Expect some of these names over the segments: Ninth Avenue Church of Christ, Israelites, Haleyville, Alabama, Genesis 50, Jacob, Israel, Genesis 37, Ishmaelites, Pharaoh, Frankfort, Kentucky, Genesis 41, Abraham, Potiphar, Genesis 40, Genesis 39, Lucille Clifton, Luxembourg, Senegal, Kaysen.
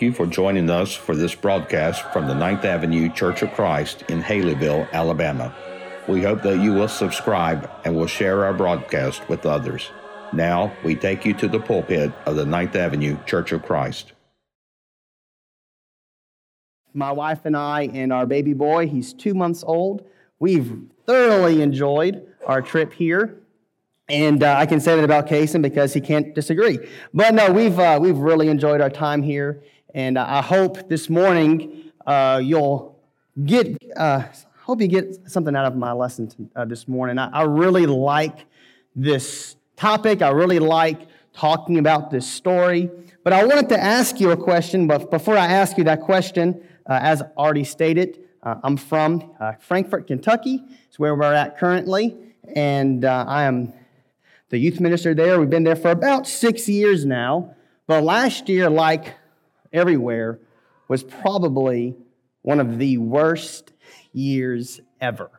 thank you for joining us for this broadcast from the Ninth Avenue Church of Christ in Haleyville, Alabama. We hope that you will subscribe and will share our broadcast with others. Now, we take you to the pulpit of the Ninth Avenue Church of Christ. My wife and I and our baby boy, he's 2 months old. We've thoroughly enjoyed our trip here. And I can say that about Kaysen because he can't disagree. But no, we've really enjoyed our time here. And I hope this morning you get something out of my lesson this morning. I really like this topic. I really like talking about this story. But I wanted to ask you a question. But before I ask you that question, as already stated, I'm from Frankfort, Kentucky. It's where we're at currently. And I am the youth minister there. We've been there for about 6 years now. But last year, like everywhere, was probably one of the worst years ever.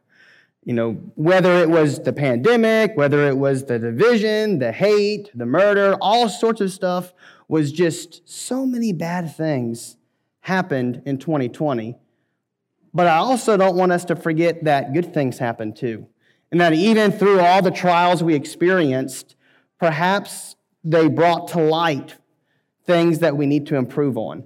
You know, whether it was the pandemic, whether it was the division, the hate, the murder, all sorts of stuff was just so many bad things happened in 2020. But I also don't want us to forget that good things happen too. And that even through all the trials we experienced, perhaps they brought to light things that we need to improve on.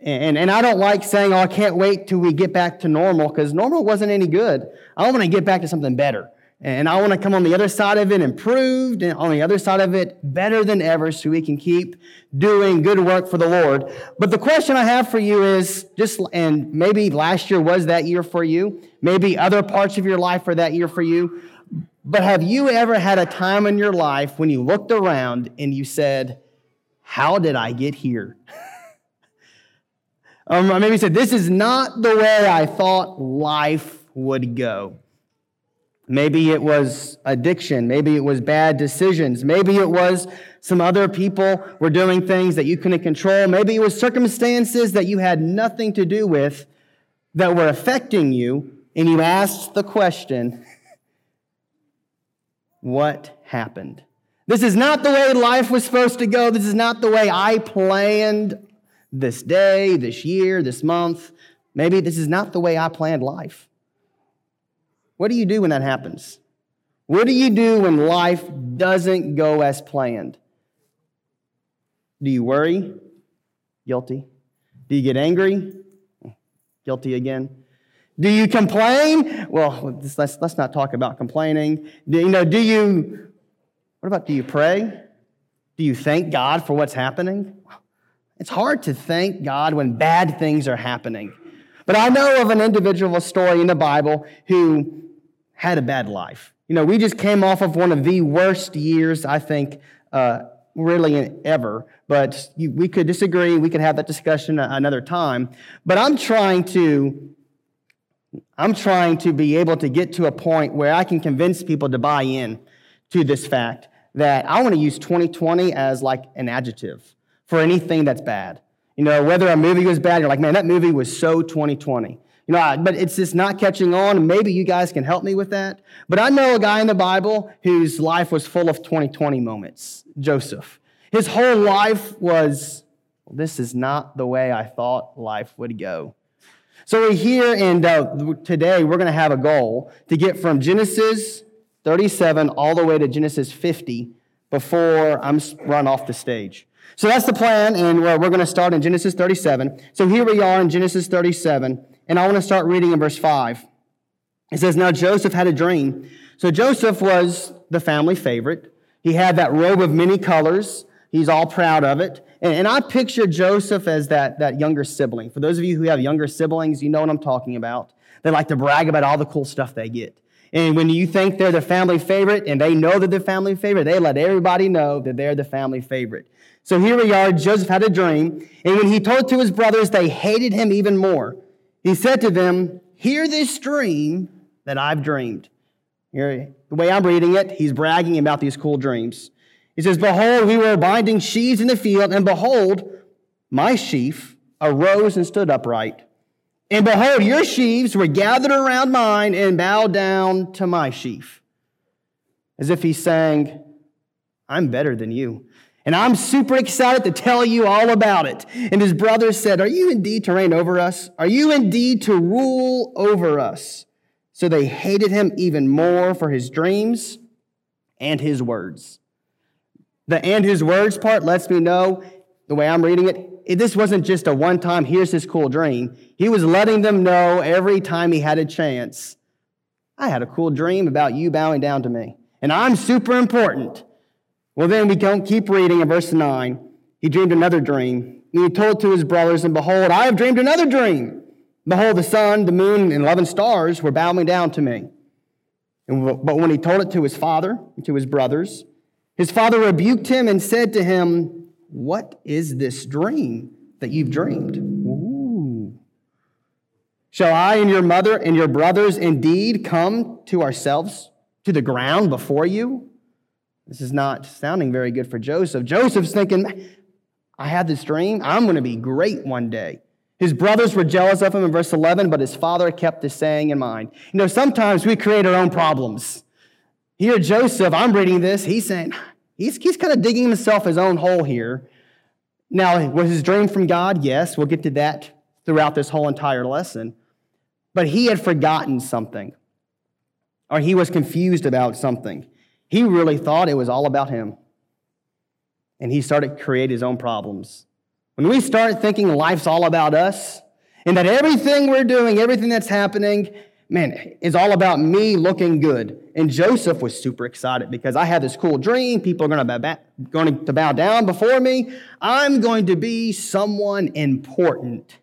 And I don't like saying, I can't wait till we get back to normal, because normal wasn't any good. I want to get back to something better. And I want to come on the other side of it improved, and on the other side of it better than ever, so we can keep doing good work for the Lord. But the question I have for you is, and maybe last year was that year for you, maybe other parts of your life are that year for you, but have you ever had a time in your life when you looked around and you said, how did I get here? Maybe you said, this is not the way I thought life would go. Maybe it was addiction. Maybe it was bad decisions. Maybe it was some other people were doing things that you couldn't control. Maybe it was circumstances that you had nothing to do with that were affecting you, and you asked the question, what happened? This is not the way life was supposed to go. This is not the way I planned this day, this year, this month. Maybe this is not the way I planned life. What do you do when that happens? What do you do when life doesn't go as planned? Do you worry? Guilty. Do you get angry? Guilty again. Do you complain? Well, let's not talk about complaining. Do you pray? Do you thank God for what's happening? It's hard to thank God when bad things are happening. But I know of an individual story in the Bible who had a bad life. You know, we just came off of one of the worst years, I think, really ever. But we could disagree. We could have that discussion another time. But I'm trying to be able to get to a point where I can convince people to buy in to this fact that I want to use 2020 as like an adjective for anything that's bad. You know, whether a movie was bad, you're like, man, that movie was so 2020. You know, but it's just not catching on. Maybe you guys can help me with that. But I know a guy in the Bible whose life was full of 2020 moments, Joseph. His whole life was, this is not the way I thought life would go. So we're here, and today we're going to have a goal to get from Genesis 37 all the way to Genesis 50 before I'm run off the stage. So that's the plan, and we're going to start in Genesis 37. So here we are in Genesis 37, and I want to start reading in verse 5. It says, now Joseph had a dream. So Joseph was the family favorite. He had that robe of many colors. He's all proud of it. And I picture Joseph as that younger sibling. For those of you who have younger siblings, you know what I'm talking about. They like to brag about all the cool stuff they get. And when you think they're the family favorite, and they know that they're the family favorite, they let everybody know that they're the family favorite. So here we are, Joseph had a dream, and when he told to his brothers, they hated him even more. He said to them, hear this dream that I've dreamed. Here, the way I'm reading it, he's bragging about these cool dreams. He says, behold, we were binding sheaves in the field, and behold, my sheaf arose and stood upright. And behold, your sheaves were gathered around mine and bowed down to my sheaf. As if he's saying, I'm better than you. and I'm super excited to tell you all about it. And his brother said, are you indeed to reign over us? Are you indeed to rule over us? So they hated him even more for his dreams and his words. The and his words part lets me know, the way I'm reading it, this wasn't just a one-time, here's his cool dream. He was letting them know every time he had a chance, I had a cool dream about you bowing down to me, and I'm super important. Well, then we don't keep reading in verse 9. He dreamed another dream, and he told to his brothers, and behold, I have dreamed another dream. Behold, the sun, the moon, and 11 stars were bowing down to me. But when he told it to his father and to his brothers, his father rebuked him and said to him, what is this dream that you've dreamed? Ooh. Shall I and your mother and your brothers indeed come to ourselves, to the ground before you? This is not sounding very good for Joseph. Joseph's thinking, I had this dream. I'm going to be great one day. His brothers were jealous of him in verse 11, but his father kept this saying in mind. You know, sometimes we create our own problems. Here, Joseph, I'm reading this, he's saying, he's kind of digging himself his own hole here. Now, was his dream from God? Yes, we'll get to that throughout this whole entire lesson. But he had forgotten something, or he was confused about something. He really thought it was all about him, and he started to create his own problems. When we start thinking life's all about us and that everything we're doing, everything that's happening, man, is all about me looking good. And Joseph was super excited because I had this cool dream. People are going to bow down before me. I'm going to be someone important.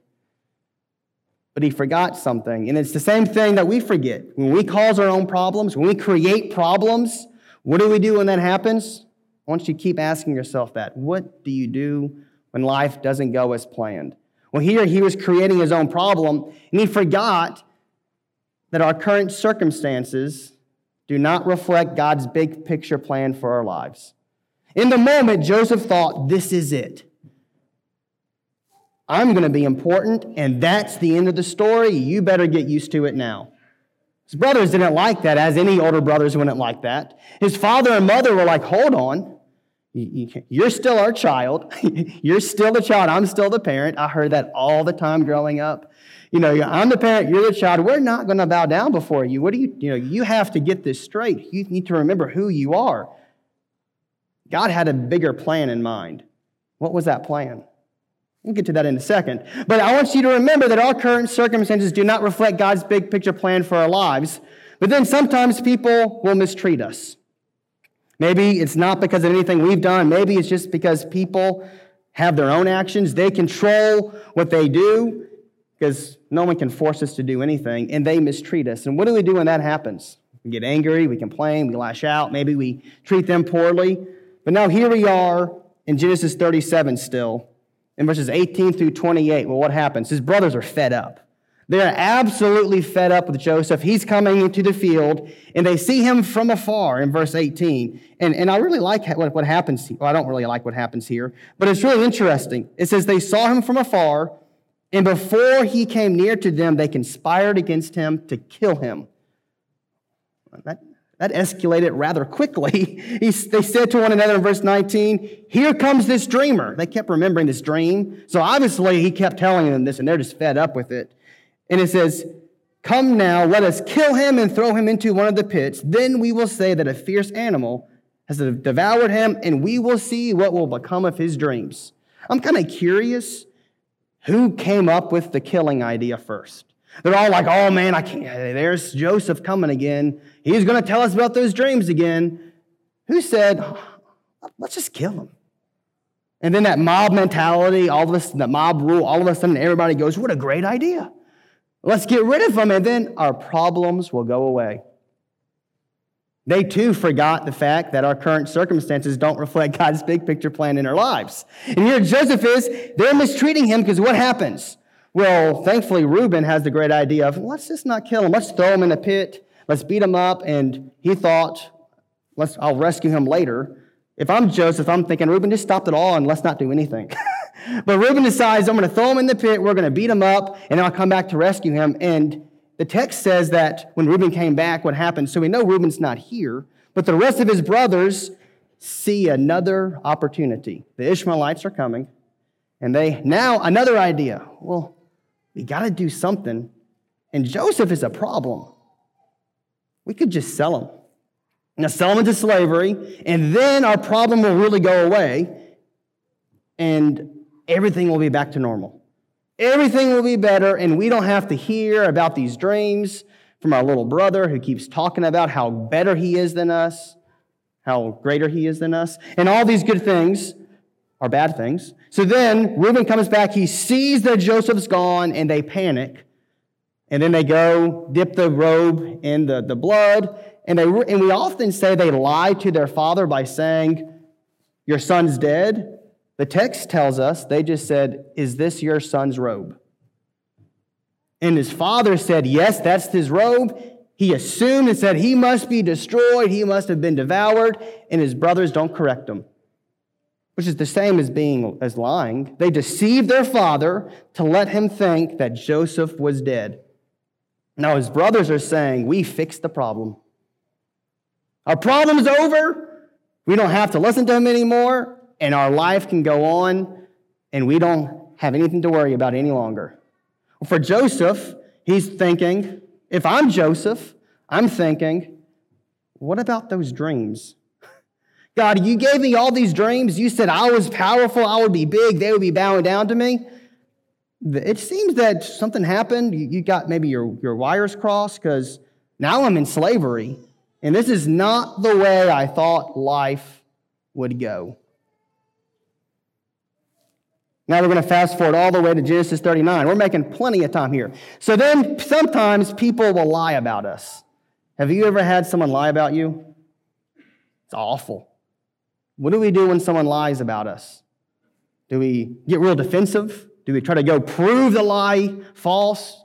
But he forgot something. And it's the same thing that we forget. When we cause our own problems, when we create problems, what do we do when that happens? I want you to keep asking yourself that. What do you do when life doesn't go as planned? Well, here he was creating his own problem, and he forgot that our current circumstances do not reflect God's big picture plan for our lives. In the moment, Joseph thought, this is it. I'm going to be important, and that's the end of the story. You better get used to it now. His brothers didn't like that, as any older brothers wouldn't like that. His father and mother were like, hold on. You're still our child. You're still the child. I'm still the parent. I heard that all the time growing up. You know, I'm the parent. You're the child. We're not going to bow down before you. What do you? You know, you have to get this straight. You need to remember who you are. God had a bigger plan in mind. What was that plan? We'll get to that in a second. But I want you to remember that our current circumstances do not reflect God's big picture plan for our lives. But then sometimes people will mistreat us. Maybe it's not because of anything we've done. Maybe it's just because people have their own actions. They control what they do because no one can force us to do anything, and they mistreat us. And what do we do when that happens? We get angry, we complain, we lash out. Maybe we treat them poorly. But now here we are in Genesis 37 still, in verses 18 through 28. Well, what happens? His brothers are fed up. They're absolutely fed up with Joseph. He's coming into the field, and they see him from afar in verse 18. And I really like what happens here. Well, I don't really like what happens here, but it's really interesting. It says, they saw him from afar, and before he came near to them, they conspired against him to kill him. That escalated rather quickly. They said to one another in verse 19, here comes this dreamer. They kept remembering this dream. So obviously he kept telling them this, and they're just fed up with it. And it says, come now, let us kill him and throw him into one of the pits. Then we will say that a fierce animal has devoured him, and we will see what will become of his dreams. I'm kind of curious who came up with the killing idea first. They're all like, oh man, I can't. There's Joseph coming again. He's going to tell us about those dreams again. Who said, let's just kill him? And then that mob mentality, all of a sudden, the mob rule, all of a sudden everybody goes, what a great idea. Let's get rid of them, and then our problems will go away. They, too, forgot the fact that our current circumstances don't reflect God's big picture plan in our lives. And here Joseph is, they're mistreating him because what happens? Well, thankfully, Reuben has the great idea of, let's just not kill him. Let's throw him in a pit. Let's beat him up. And he thought, I'll rescue him later. If I'm Joseph, I'm thinking, Reuben, just stop it all and let's not do anything. But Reuben decides, I'm going to throw him in the pit, we're going to beat him up, and I'll come back to rescue him. And the text says that when Reuben came back, what happened? So we know Reuben's not here, but the rest of his brothers see another opportunity. The Ishmaelites are coming, and they now another idea. Well, we got to do something, and Joseph is a problem. We could just sell him. Now sell him into slavery, and then our problem will really go away, and everything will be back to normal. Everything will be better, and we don't have to hear about these dreams from our little brother who keeps talking about how better he is than us, how greater he is than us, and all these good things are bad things. So then Reuben comes back, he sees that Joseph's gone, and they panic, and then they go dip the robe in the blood, and we often say they lie to their father by saying, "Your son's dead." The text tells us they just said, "Is this your son's robe?" And his father said, "Yes, that's his robe." He assumed and said, "He must be destroyed. He must have been devoured." And his brothers don't correct him, which is the same as lying. They deceived their father to let him think that Joseph was dead. Now his brothers are saying, "We fixed the problem. Our problem's over. We don't have to listen to him anymore. And our life can go on, and we don't have anything to worry about any longer." For Joseph, he's thinking, if I'm Joseph, I'm thinking, what about those dreams? God, you gave me all these dreams. You said I was powerful, I would be big, they would be bowing down to me. It seems that something happened. You got maybe your wires crossed, because now I'm in slavery, and this is not the way I thought life would go. Now we're going to fast forward all the way to Genesis 39. We're making plenty of time here. So then sometimes people will lie about us. Have you ever had someone lie about you? It's awful. What do we do when someone lies about us? Do we get real defensive? Do we try to go prove the lie false?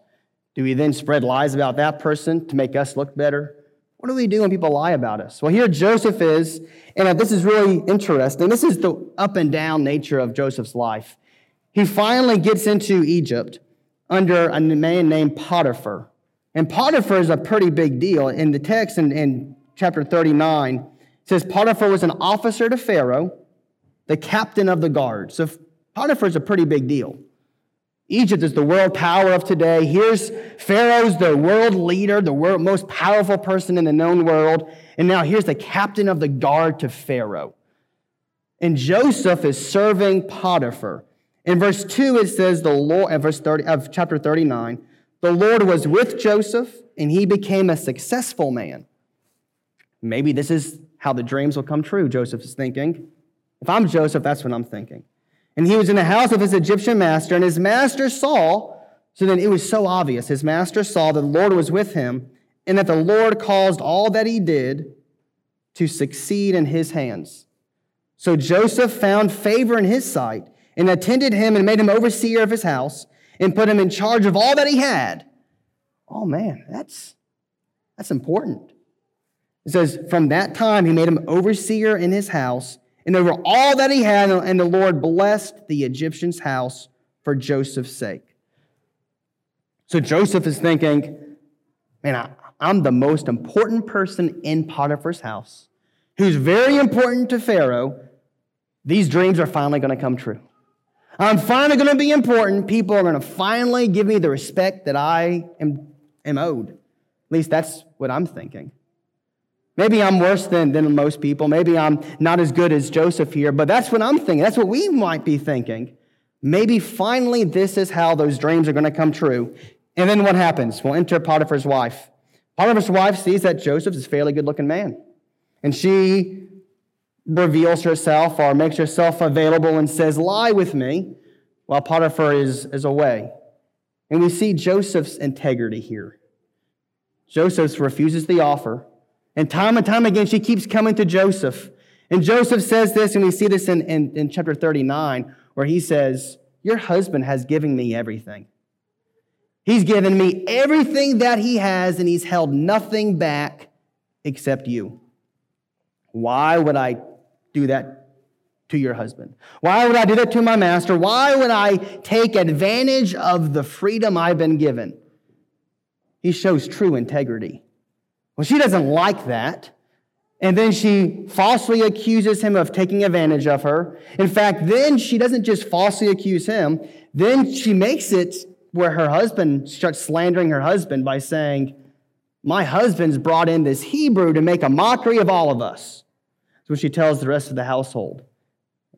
Do we then spread lies about that person to make us look better? What do we do when people lie about us? Well, here Joseph is, and this is really interesting. This is the up and down nature of Joseph's life. He finally gets into Egypt under a man named Potiphar. And Potiphar is a pretty big deal. In the text in chapter 39, it says Potiphar was an officer to Pharaoh, the captain of the guard. So Potiphar is a pretty big deal. Egypt is the world power of today. Here's Pharaoh's the world leader, the world most powerful person in the known world. And now here's the captain of the guard to Pharaoh. And Joseph is serving Potiphar. In verse 2, it says, the Lord, in verse 30 of chapter 39, the Lord was with Joseph, and he became a successful man. Maybe this is how the dreams will come true, Joseph is thinking. If I'm Joseph, that's what I'm thinking. And he was in the house of his Egyptian master, and his master saw, so then it was so obvious, his master saw that the Lord was with him, and that the Lord caused all that he did to succeed in his hands. So Joseph found favor in his sight, and attended him and made him overseer of his house and put him in charge of all that he had. Oh man, that's important. It says, from that time he made him overseer in his house and over all that he had, and the Lord blessed the Egyptian's house for Joseph's sake. So Joseph is thinking, man, I'm the most important person in Potiphar's house, who's very important to Pharaoh. These dreams are finally going to come true. I'm finally going to be important. People are going to finally give me the respect that I am owed. At least that's what I'm thinking. Maybe I'm worse than most people. Maybe I'm not as good as Joseph here, but that's what I'm thinking. That's what we might be thinking. Maybe finally this is how those dreams are going to come true. And then what happens? We'll enter Potiphar's wife. Potiphar's wife sees that Joseph is a fairly good-looking man, and she reveals herself or makes herself available and says, "Lie with me," while Potiphar is away. And we see Joseph's integrity here. Joseph refuses the offer. And time again, she keeps coming to Joseph. And Joseph says this, and we see this in chapter 39, where he says, "Your husband has given me everything. He's given me everything that he has, and he's held nothing back except you. Why would I do that to your husband? Why would I do that to my master? Why would I take advantage of the freedom I've been given?" He shows true integrity. Well, she doesn't like that. And then she falsely accuses him of taking advantage of her. In fact, then she doesn't just falsely accuse him. Then she makes it where her husband starts slandering her husband by saying, my husband's brought in this Hebrew to make a mockery of all of us. That's what she tells the rest of the household.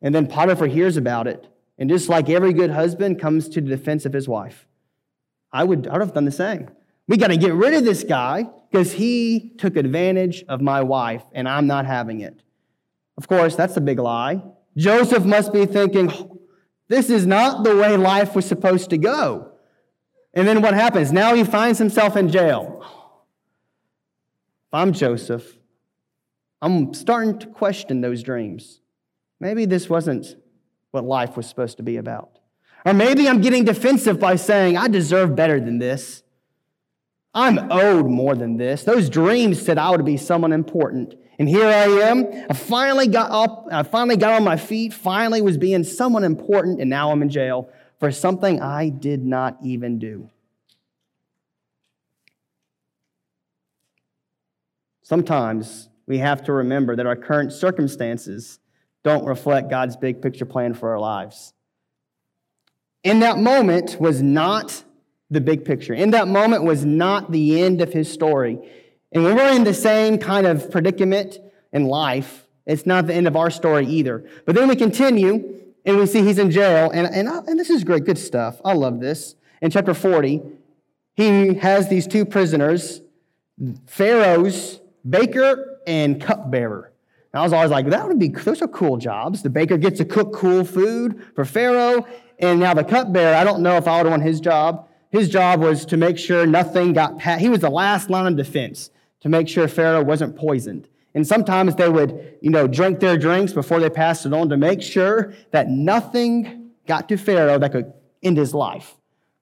And then Potiphar hears about it. And just like every good husband, comes to the defense of his wife. I would have done the same. We got to get rid of this guy because he took advantage of my wife and I'm not having it. Of course, that's a big lie. Joseph must be thinking, this is not the way life was supposed to go. And then what happens? Now he finds himself in jail. If I'm Joseph, I'm starting to question those dreams. Maybe this wasn't what life was supposed to be about. Or maybe I'm getting defensive by saying, I deserve better than this. I'm owed more than this. Those dreams said I would be someone important. And here I am. I finally got up. I finally got on my feet. Finally was being someone important. And now I'm in jail for something I did not even do. Sometimes we have to remember that our current circumstances don't reflect God's big picture plan for our lives. In that moment was not the big picture. In that moment was not the end of his story. And when we're in the same kind of predicament in life, it's not the end of our story either. But then we continue. And we see he's in jail, and this is great, good stuff. I love this. In chapter 40, he has these two prisoners, Pharaoh's baker and cupbearer. And I was always like, those are cool jobs. The baker gets to cook cool food for Pharaoh, and now the cupbearer, I don't know if I would want his job. His job was to make sure nothing got passed. He was the last line of defense to make sure Pharaoh wasn't poisoned. And sometimes they would, drink their drinks before they passed it on to make sure that nothing got to Pharaoh that could end his life.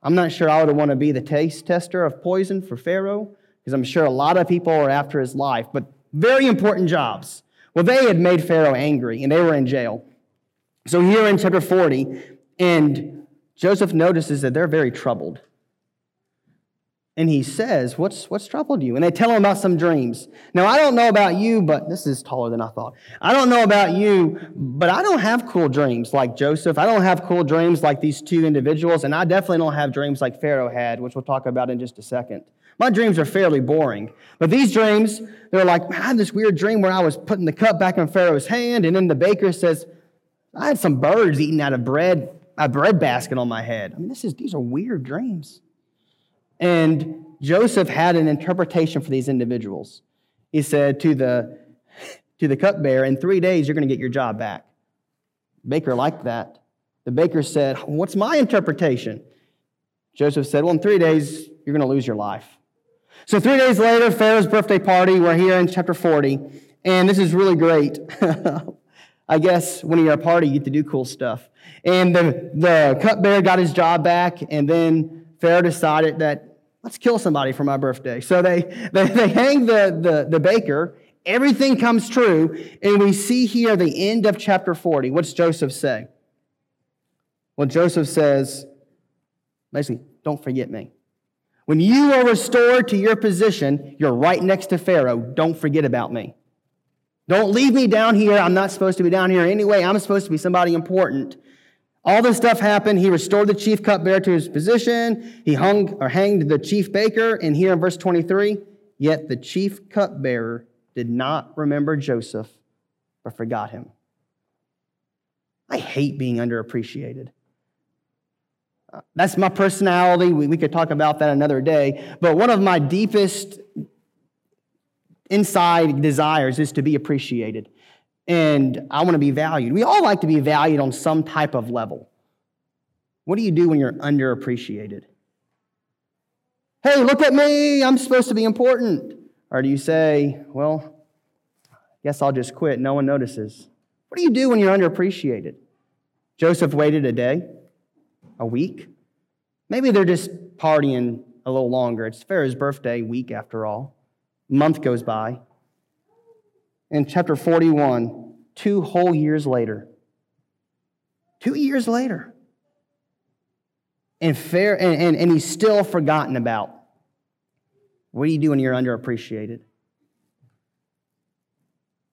I'm not sure I would want to be the taste tester of poison for Pharaoh, because I'm sure a lot of people are after his life, but very important jobs. Well, they had made Pharaoh angry, and they were in jail. So here in chapter 40, and Joseph notices that they're very troubled. And he says, what's troubled you? And they tell him about some dreams. Now, I don't know about you, but this is taller than I thought. I don't know about you, but I don't have cool dreams like Joseph. I don't have cool dreams like these two individuals. And I definitely don't have dreams like Pharaoh had, which we'll talk about in just a second. My dreams are fairly boring. But these dreams, they're like, man, I had this weird dream where I was putting the cup back in Pharaoh's hand. And then the baker says, I had some birds eating out of a bread basket on my head. I mean, these are weird dreams. And Joseph had an interpretation for these individuals. He said to the cupbearer, in 3 days, you're going to get your job back. The baker liked that. The baker said, what's my interpretation? Joseph said, well, in 3 days, you're going to lose your life. So 3 days later, Pharaoh's birthday party. We're here in chapter 40. And this is really great. I guess when you're at a party, you get to do cool stuff. And the cupbearer got his job back, and then Pharaoh decided that, let's kill somebody for my birthday. So they hang the baker. Everything comes true. And we see here the end of chapter 40. What's Joseph say? Well, Joseph says, basically, don't forget me. When you are restored to your position, you're right next to Pharaoh. Don't forget about me. Don't leave me down here. I'm not supposed to be down here anyway. I'm supposed to be somebody important. All this stuff happened. He restored the chief cupbearer to his position. He hanged the chief baker. And here in verse 23, yet the chief cupbearer did not remember Joseph, but forgot him. I hate being underappreciated. That's my personality. We could talk about that another day. But one of my deepest inside desires is to be appreciated. And I want to be valued. We all like to be valued on some type of level. What do you do when you're underappreciated? Hey, look at me. I'm supposed to be important. Or do you say, well, I guess I'll just quit. No one notices. What do you do when you're underappreciated? Joseph waited a day, a week. Maybe they're just partying a little longer. It's Pharaoh's birthday week after all. A month goes by. In chapter 41, 2 whole years later, and he's still forgotten about. What do you do when you're underappreciated?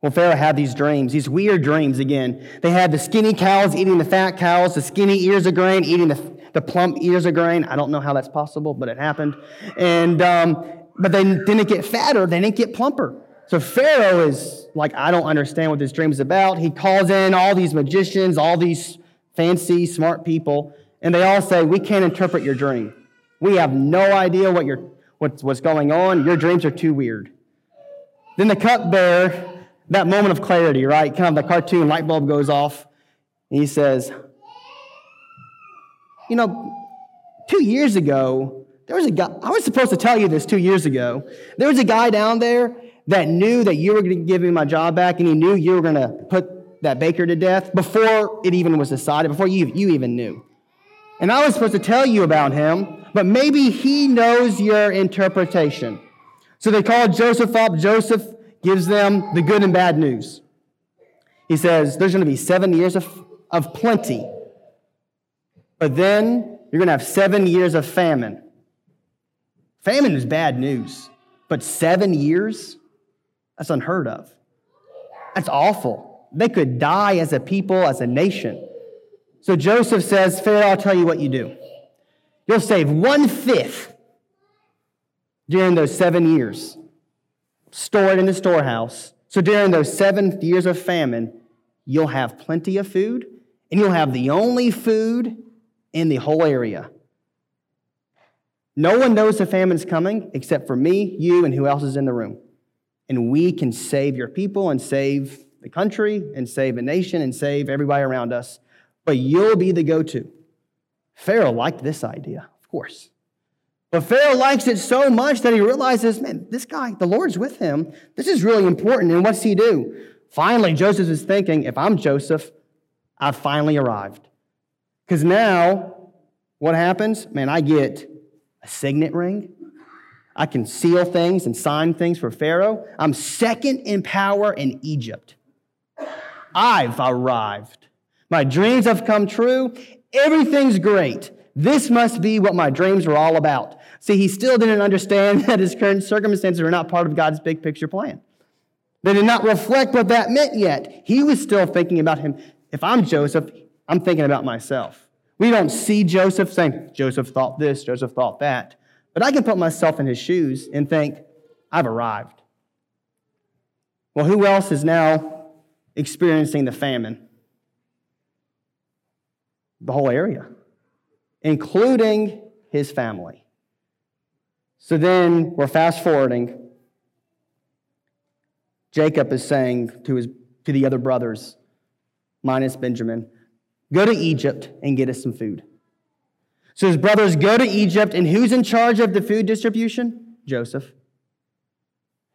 Well, Pharaoh had these dreams, these weird dreams again. They had the skinny cows eating the fat cows, the skinny ears of grain eating the plump ears of grain. I don't know how that's possible, but it happened. And but they didn't get fatter. They didn't get plumper. So Pharaoh is like, I don't understand what this dream is about. He calls in all these magicians, all these fancy, smart people, and they all say, we can't interpret your dream. We have no idea what's going on. Your dreams are too weird. Then the cupbearer, that moment of clarity, right? Kind of the cartoon light bulb goes off, and he says, you know, 2 years ago, there was a guy, I was supposed to tell you this 2 years ago. There was a guy down there that knew that you were going to give me my job back, and he knew you were going to put that baker to death before it even was decided, before you even knew. And I was supposed to tell you about him, but maybe he knows your interpretation. So they called Joseph up. Joseph gives them the good and bad news. He says, there's going to be 7 years of plenty, but then you're going to have 7 years of famine. Famine is bad news, but 7 years? That's unheard of. That's awful. They could die as a people, as a nation. So Joseph says, Pharaoh, I'll tell you what you do. You'll save 1/5 during those 7 years. Store it in the storehouse. So during those 7 years of famine, you'll have plenty of food, and you'll have the only food in the whole area. No one knows the famine's coming except for me, you, and who else is in the room. And we can save your people and save the country and save a nation and save everybody around us. But you'll be the go-to. Pharaoh liked this idea, of course. But Pharaoh likes it so much that he realizes, man, this guy, the Lord's with him. This is really important. And what's he do? Finally, Joseph is thinking, if I'm Joseph, I've finally arrived. Because now, what happens? Man, I get a signet ring. I can seal things and sign things for Pharaoh. I'm second in power in Egypt. I've arrived. My dreams have come true. Everything's great. This must be what my dreams were all about. See, he still didn't understand that his current circumstances were not part of God's big picture plan. They did not reflect what that meant yet. He was still thinking about him. If I'm Joseph, I'm thinking about myself. We don't see Joseph saying, Joseph thought this, Joseph thought that. But I can put myself in his shoes and think, I've arrived. Well, who else is now experiencing the famine? The whole area, including his family. So then we're fast forwarding. Jacob is saying to the other brothers, minus Benjamin, go to Egypt and get us some food. So his brothers go to Egypt, and who's in charge of the food distribution? Joseph.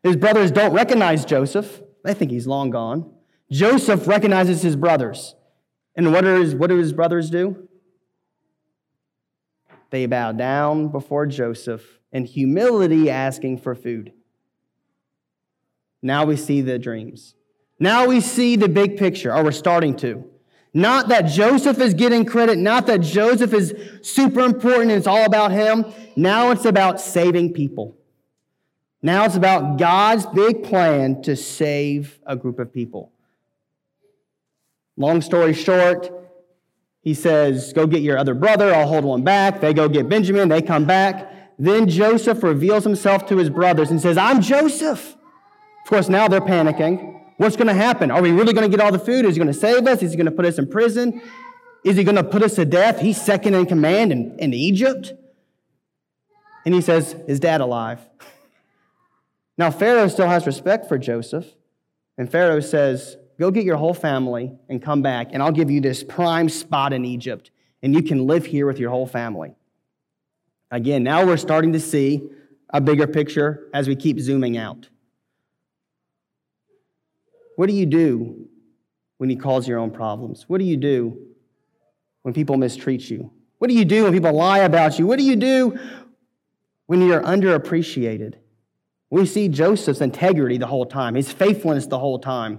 His brothers don't recognize Joseph. They think he's long gone. Joseph recognizes his brothers. And what do his brothers do? They bow down before Joseph in humility, asking for food. Now we see the dreams. Now we see the big picture, or we're starting to. Not that Joseph is getting credit, not that Joseph is super important and it's all about him. Now it's about saving people. Now it's about God's big plan to save a group of people. Long story short, he says, go get your other brother. I'll hold one back. They go get Benjamin. They come back. Then Joseph reveals himself to his brothers and says, I'm Joseph. Of course, now they're panicking. What's going to happen? Are we really going to get all the food? Is he going to save us? Is he going to put us in prison? Is he going to put us to death? He's second in command in Egypt. And he says, is Dad alive? Now, Pharaoh still has respect for Joseph. And Pharaoh says, go get your whole family and come back, and I'll give you this prime spot in Egypt, and you can live here with your whole family. Again, now we're starting to see a bigger picture as we keep zooming out. What do you do when you cause your own problems? What do you do when people mistreat you? What do you do when people lie about you? What do you do when you're underappreciated? We see Joseph's integrity the whole time, his faithfulness the whole time.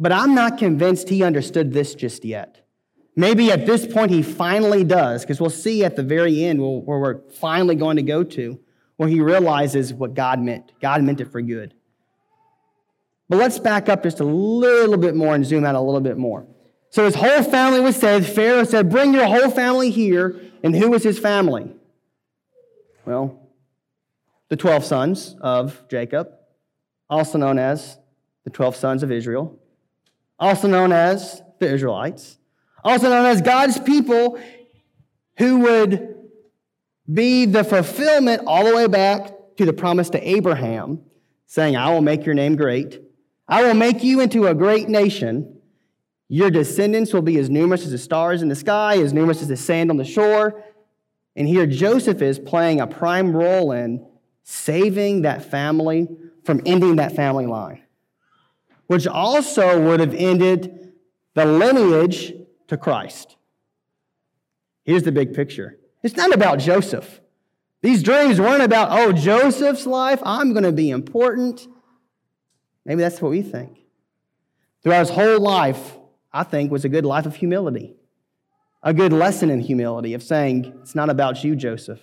But I'm not convinced he understood this just yet. Maybe at this point he finally does, because we'll see at the very end where we're finally going to go to, where he realizes what God meant. God meant it for good. But let's back up just a little bit more and zoom out a little bit more. So his whole family was saved. Pharaoh said, bring your whole family here. And who was his family? Well, the 12 sons of Jacob, also known as the 12 sons of Israel, also known as the Israelites, also known as God's people, who would be the fulfillment all the way back to the promise to Abraham, saying, I will make your name great. I will make you into a great nation. Your descendants will be as numerous as the stars in the sky, as numerous as the sand on the shore. And here Joseph is playing a prime role in saving that family from ending that family line, which also would have ended the lineage to Christ. Here's the big picture. It's not about Joseph. These dreams weren't about, oh, Joseph's life, I'm going to be important. Maybe that's what we think. Throughout his whole life, I think, was a good life of humility, a good lesson in humility of saying, it's not about you, Joseph,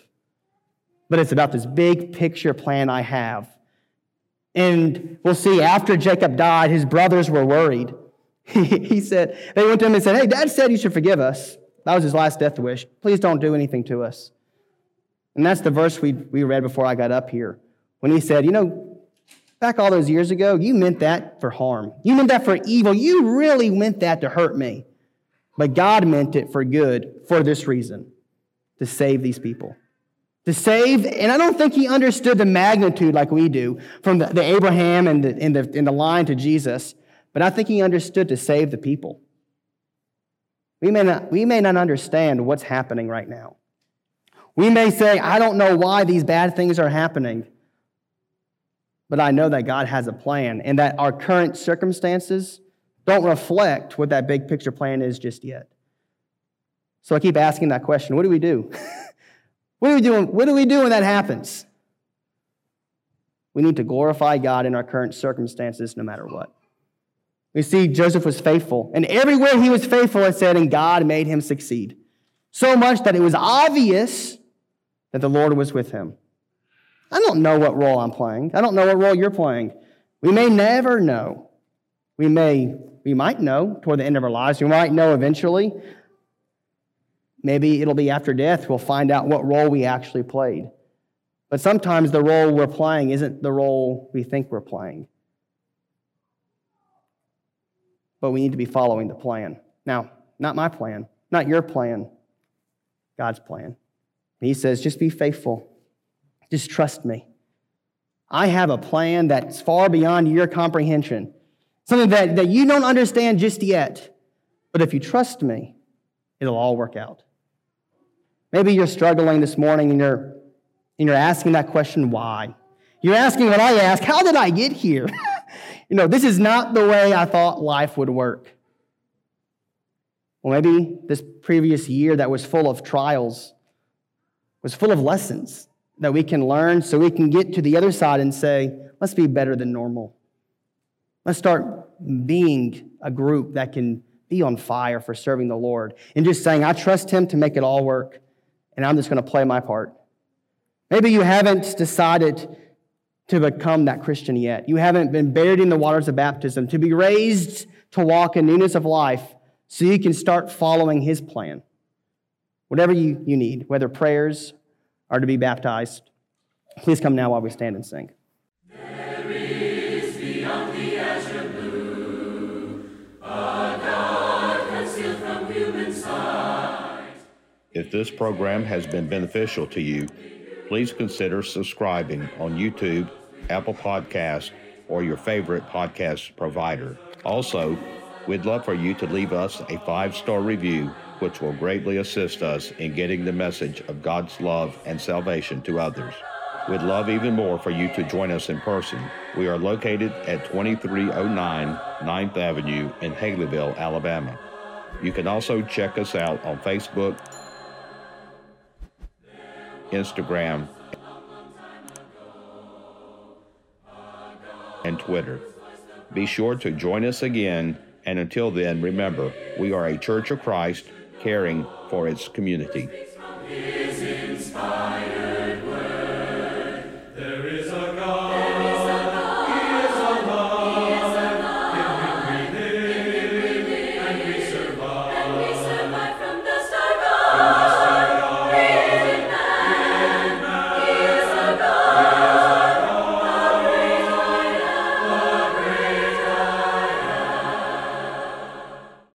but it's about this big picture plan I have. And we'll see, after Jacob died, his brothers were worried. He said, they went to him and said, hey, Dad said you should forgive us. That was his last death wish. Please don't do anything to us. And that's the verse we read before I got up here, when he said, you know, back all those years ago, you meant that for harm. You meant that for evil. You really meant that to hurt me. But God meant it for good for this reason, to save these people. To save, and I don't think he understood the magnitude like we do from the Abraham and the line to Jesus, but I think he understood to save the people. We may not understand what's happening right now. We may say, I don't know why these bad things are happening, but I know that God has a plan and that our current circumstances don't reflect what that big picture plan is just yet. So I keep asking that question, what do we do? What do we do when that happens? We need to glorify God in our current circumstances no matter what. We see Joseph was faithful, and everywhere he was faithful, it said, and God made him succeed. So much that it was obvious that the Lord was with him. I don't know what role I'm playing. I don't know what role you're playing. We may never know. We might know toward the end of our lives. We might know eventually. Maybe it'll be after death we'll find out what role we actually played. But sometimes the role we're playing isn't the role we think we're playing. But we need to be following the plan. Now, not my plan, not your plan, God's plan. And he says, just be faithful. Just trust me. I have a plan that's far beyond your comprehension. Something that you don't understand just yet. But if you trust me, it'll all work out. Maybe you're struggling this morning and you're asking that question, why? You're asking what I ask, how did I get here? You know, this is not the way I thought life would work. Well, maybe this previous year that was full of trials was full of lessons that we can learn so we can get to the other side and say, let's be better than normal. Let's start being a group that can be on fire for serving the Lord and just saying, I trust him to make it all work, and I'm just going to play my part. Maybe you haven't decided to become that Christian yet. You haven't been buried in the waters of baptism, to be raised to walk in newness of life so you can start following his plan. Whatever you need, whether prayers or to be baptized, please come now while we stand and sing. If this program has been beneficial to you, please consider subscribing on YouTube, Apple Podcasts, or your favorite podcast provider. Also, we'd love for you to leave us a 5-star review, which will greatly assist us in getting the message of God's love and salvation to others. We'd love even more for you to join us in person. We are located at 2309 Ninth Avenue in Haleyville, Alabama. You can also check us out on Facebook, Instagram, and Twitter. Be sure to join us again, and until then, remember, we are a Church of Christ caring for its community.